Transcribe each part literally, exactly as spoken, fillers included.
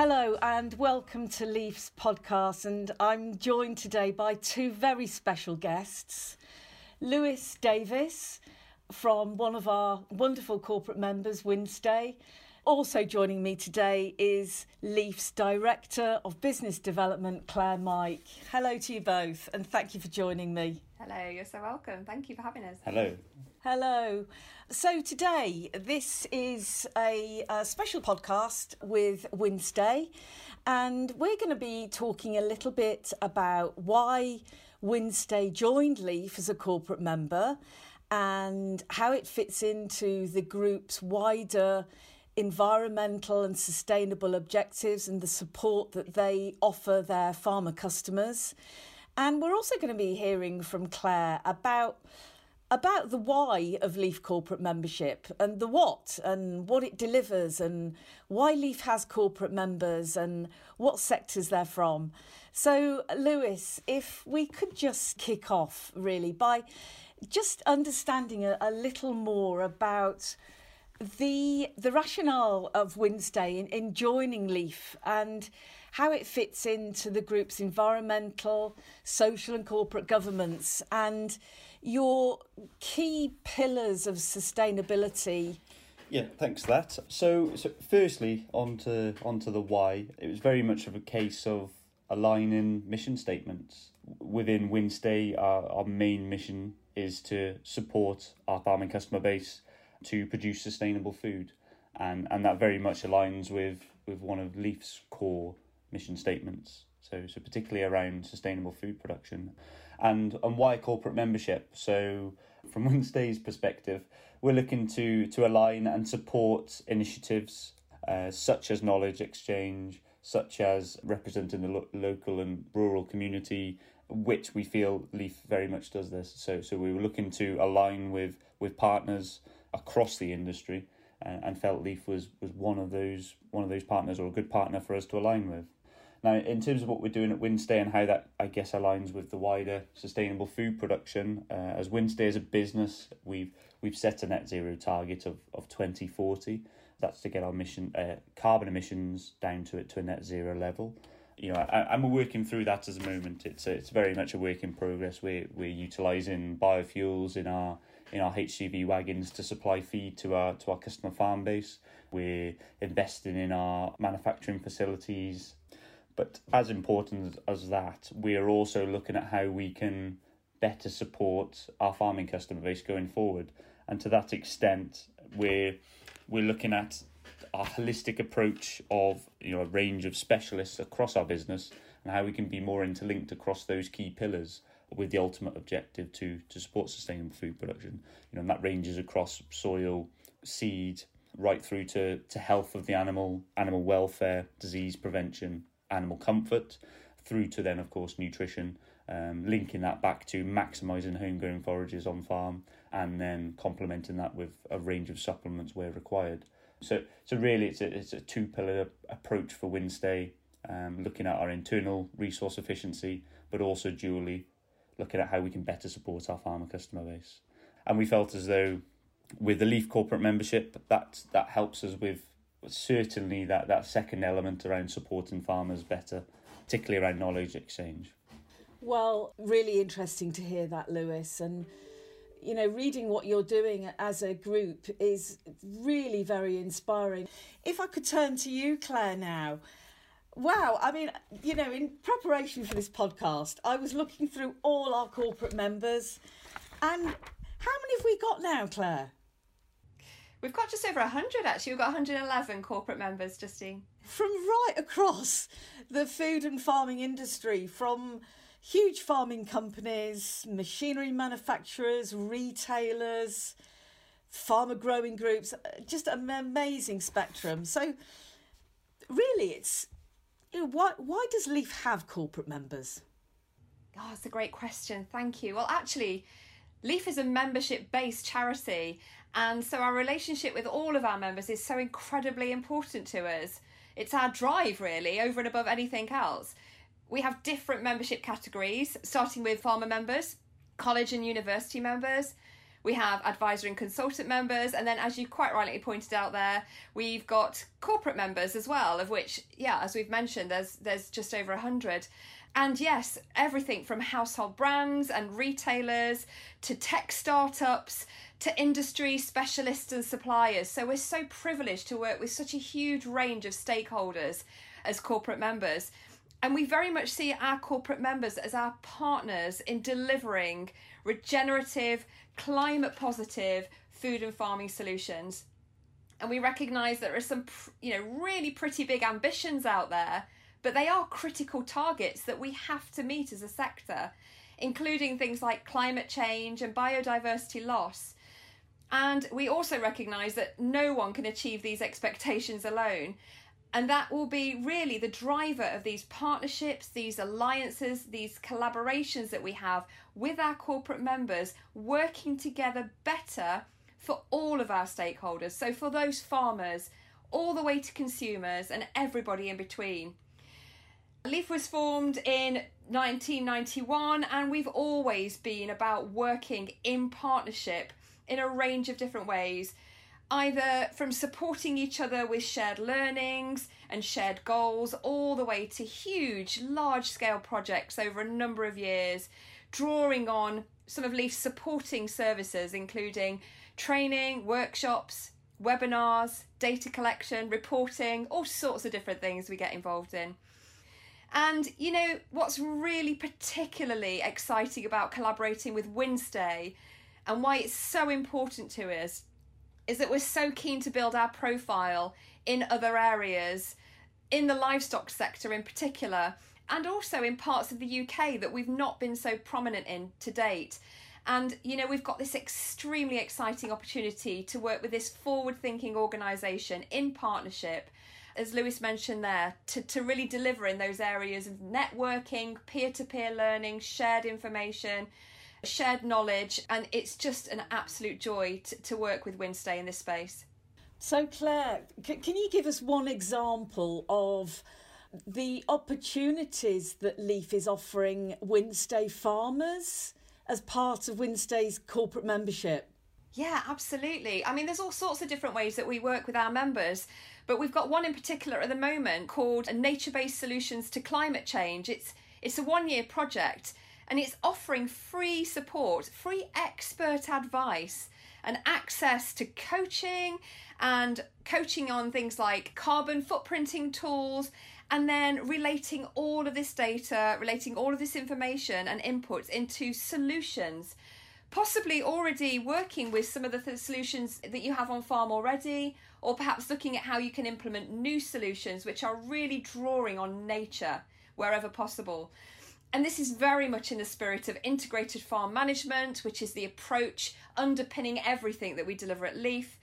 Hello and welcome to LEAF's podcast, and I'm joined today by two very special guests. Lewis Davis from one of our wonderful corporate members, Wynnstay. Also joining me today is LEAF's Director of Business Development, Claire Mike. Hello to you both and thank you for joining me. Hello, you're so welcome. Thank you for having us. Hello. Hello. So today, this is a, a special podcast with Wynnstay, and we're going to be talking a little bit about why Wynnstay joined LEAF as a corporate member and how it fits into the group's wider environmental and sustainable objectives and the support that they offer their farmer customers. And we're also going to be hearing from Claire about, about the why of LEAF corporate membership and the what and what it delivers and why LEAF has corporate members and what sectors they're from. So, Lewis, if we could just kick off really by just understanding a, a little more about the the rationale of Wynnstay in, in joining LEAF and how it fits into the group's environmental, social and corporate governance and your key pillars of sustainability. Yeah, thanks for that. So, so firstly, onto, onto the why, it was very much of a case of aligning mission statements. Within Wynnstay, our, our main mission is to support our farming customer base to produce sustainable food. And, and that very much aligns with with one of LEAF's core mission statements, so so particularly around sustainable food production. And and why corporate membership? So from Wynnstay's perspective, we're looking to to align and support initiatives uh, such as knowledge exchange, such as representing the lo- local and rural community, which we feel LEAF very much does this. So so we were looking to align with with partners across the industry, and felt LEAF was was one of those one of those partners, or a good partner for us to align with. Now, in terms of what we're doing at Wynnstay and how that, I guess, aligns with the wider sustainable food production, uh, as Wynnstay as a business, we've we've set a net zero target of of twenty forty. That's to get our mission uh, carbon emissions down to it to a net zero level. You know, I, and we're working through that at the moment. It's a, it's very much a work in progress. We're we're utilising biofuels in our in our H C V wagons to supply feed to our to our customer farm base. We're investing in our manufacturing facilities. But as important as that, we are also looking at how we can better support our farming customer base going forward. And to that extent, we're we're looking at our holistic approach of, you know, a range of specialists across our business and how we can be more interlinked across those key pillars, with the ultimate objective to to support sustainable food production. You know, and that ranges across soil, seed, right through to, to health of the animal, animal welfare, disease prevention, animal comfort, through to then, of course, nutrition, um, linking that back to maximising homegrown forages on farm and then complementing that with a range of supplements where required. So so really it's a, it's a two-pillar approach for Wynnstay, um, looking at our internal resource efficiency, but also dually looking at how we can better support our farmer customer base. And we felt as though with the LEAF corporate membership, that that helps us with certainly that, that second element around supporting farmers better, particularly around knowledge exchange. Well, really interesting to hear that, Lewis. And, you know, reading what you're doing as a group is really very inspiring. If I could turn to you, Claire, now. Wow, I mean, you know, in preparation for this podcast, I was looking through all our corporate members. And how many have we got now, Claire? We've got just over one hundred, actually. We've got one hundred eleven corporate members, Justine. From right across the food and farming industry, from huge farming companies, machinery manufacturers, retailers, farmer growing groups, just an amazing spectrum. So really, it's... You know, why, why does LEAF have corporate members? Oh, that's a great question. Thank you. Well, actually, LEAF is a membership-based charity, and so our relationship with all of our members is so incredibly important to us. It's our drive, really, over and above anything else. We have different membership categories, starting with farmer members, college and university members. we have advisory and consultant members, and then, as you quite rightly pointed out there, we've got corporate members as well, of which, yeah, as we've mentioned, there's there's just over a hundred. And yes, everything from household brands and retailers to tech startups to industry specialists and suppliers. So we're so privileged to work with such a huge range of stakeholders as corporate members. And we very much see our corporate members as our partners in delivering regenerative, climate positive food and farming solutions. And we recognise there are some, you know, really pretty big ambitions out there, but they are critical targets that we have to meet as a sector, including things like climate change and biodiversity loss. And we also recognise that no one can achieve these expectations alone. And that will be really the driver of these partnerships, these alliances, these collaborations that we have with our corporate members, working together better for all of our stakeholders. So for those farmers, all the way to consumers and everybody in between. LEAF was formed in nineteen ninety-one, and we've always been about working in partnership in a range of different ways, either from supporting each other with shared learnings and shared goals, all the way to huge, large-scale projects over a number of years, drawing on some of LEAF's supporting services, including training, workshops, webinars, data collection, reporting, all sorts of different things we get involved in. And, you know, what's really particularly exciting about collaborating with Wynnstay and why it's so important to us is that we're so keen to build our profile in other areas, in the livestock sector in particular, and also in parts of the U K that we've not been so prominent in to date. And, you know, we've got this extremely exciting opportunity to work with this forward-thinking organisation in partnership, as Lewis mentioned there, to, to really deliver in those areas of networking, peer-to-peer learning, shared information, shared knowledge, and it's just an absolute joy to, to work with Wynnstay in this space. So Claire, can, can you give us one example of the opportunities that LEAF is offering Wynnstay farmers as part of Wynnstay's corporate membership? Yeah, absolutely. I mean, there's all sorts of different ways that we work with our members, but we've got one in particular at the moment called Nature-Based Solutions to Climate Change. It's it's a one-year project, and it's offering free support, free expert advice and access to coaching and coaching on things like carbon footprinting tools, and then relating all of this data, relating all of this information and inputs into solutions, possibly already working with some of the th- solutions that you have on farm already, or perhaps looking at how you can implement new solutions which are really drawing on nature wherever possible. And this is very much in the spirit of integrated farm management, which is the approach underpinning everything that we deliver at LEAF,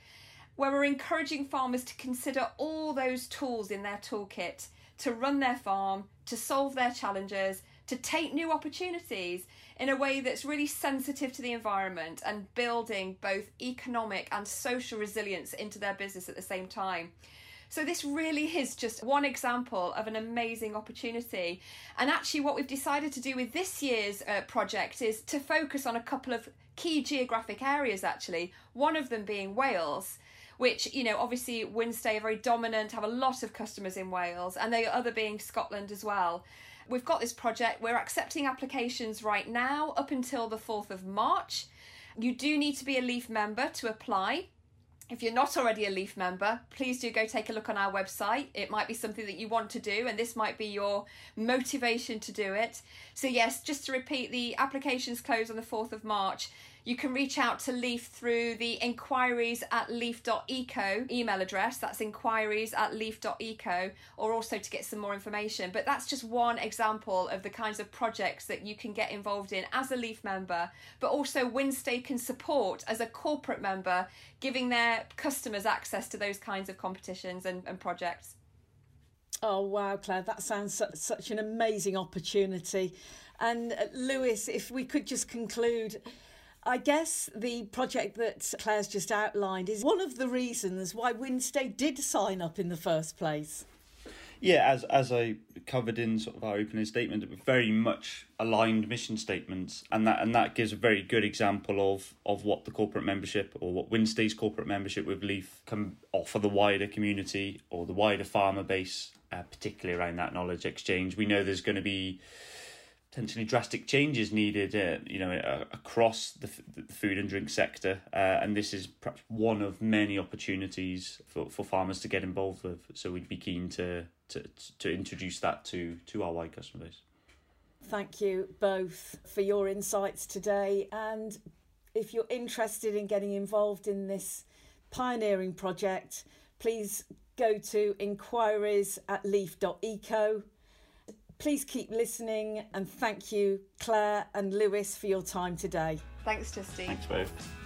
where we're encouraging farmers to consider all those tools in their toolkit to run their farm, to solve their challenges, to take new opportunities in a way that's really sensitive to the environment and building both economic and social resilience into their business at the same time. So this really is just one example of an amazing opportunity. And actually what we've decided to do with this year's uh, project is to focus on a couple of key geographic areas, actually, one of them being Wales, which, you know, obviously Wynnstay are very dominant, have a lot of customers in Wales, and the other being Scotland as well. We've got this project, we're accepting applications right now up until the fourth of March. You do need to be a LEAF member to apply. If you're not already a LEAF member, please do go take a look on our website. It might be something that you want to do, and this might be your motivation to do it. So yes, just to repeat, the applications close on the fourth of March. You can reach out to LEAF through the inquiries at leaf dot eco email address. That's inquiries at leaf dot eco, or also to get some more information. But that's just one example of the kinds of projects that you can get involved in as a LEAF member, but also Wynnstay can support as a corporate member, giving their customers access to those kinds of competitions and, and projects. Oh wow, Claire, that sounds su- such an amazing opportunity. And uh, Lewis, if we could just conclude, I guess the project that Claire's just outlined is one of the reasons why Wynnstay did sign up in the first place. Yeah, as as I covered in sort of our opening statement, it was very much aligned mission statements, and that and that gives a very good example of of what the corporate membership, or what Wynnstay's corporate membership with LEAF can offer the wider community or the wider farmer base, uh, particularly around that knowledge exchange. We know there's going to be potentially drastic changes needed, uh, you know, uh, across the, f- the food and drink sector, uh, and this is perhaps one of many opportunities for, for farmers to get involved with. So we'd be keen to to to introduce that to to our wide customer base. Thank you both for your insights today, and if you're interested in getting involved in this pioneering project, please go to inquiries at leaf dot eco. Please keep listening, and thank you, Claire and Lewis, for your time today. Thanks, Justine. Thanks, both.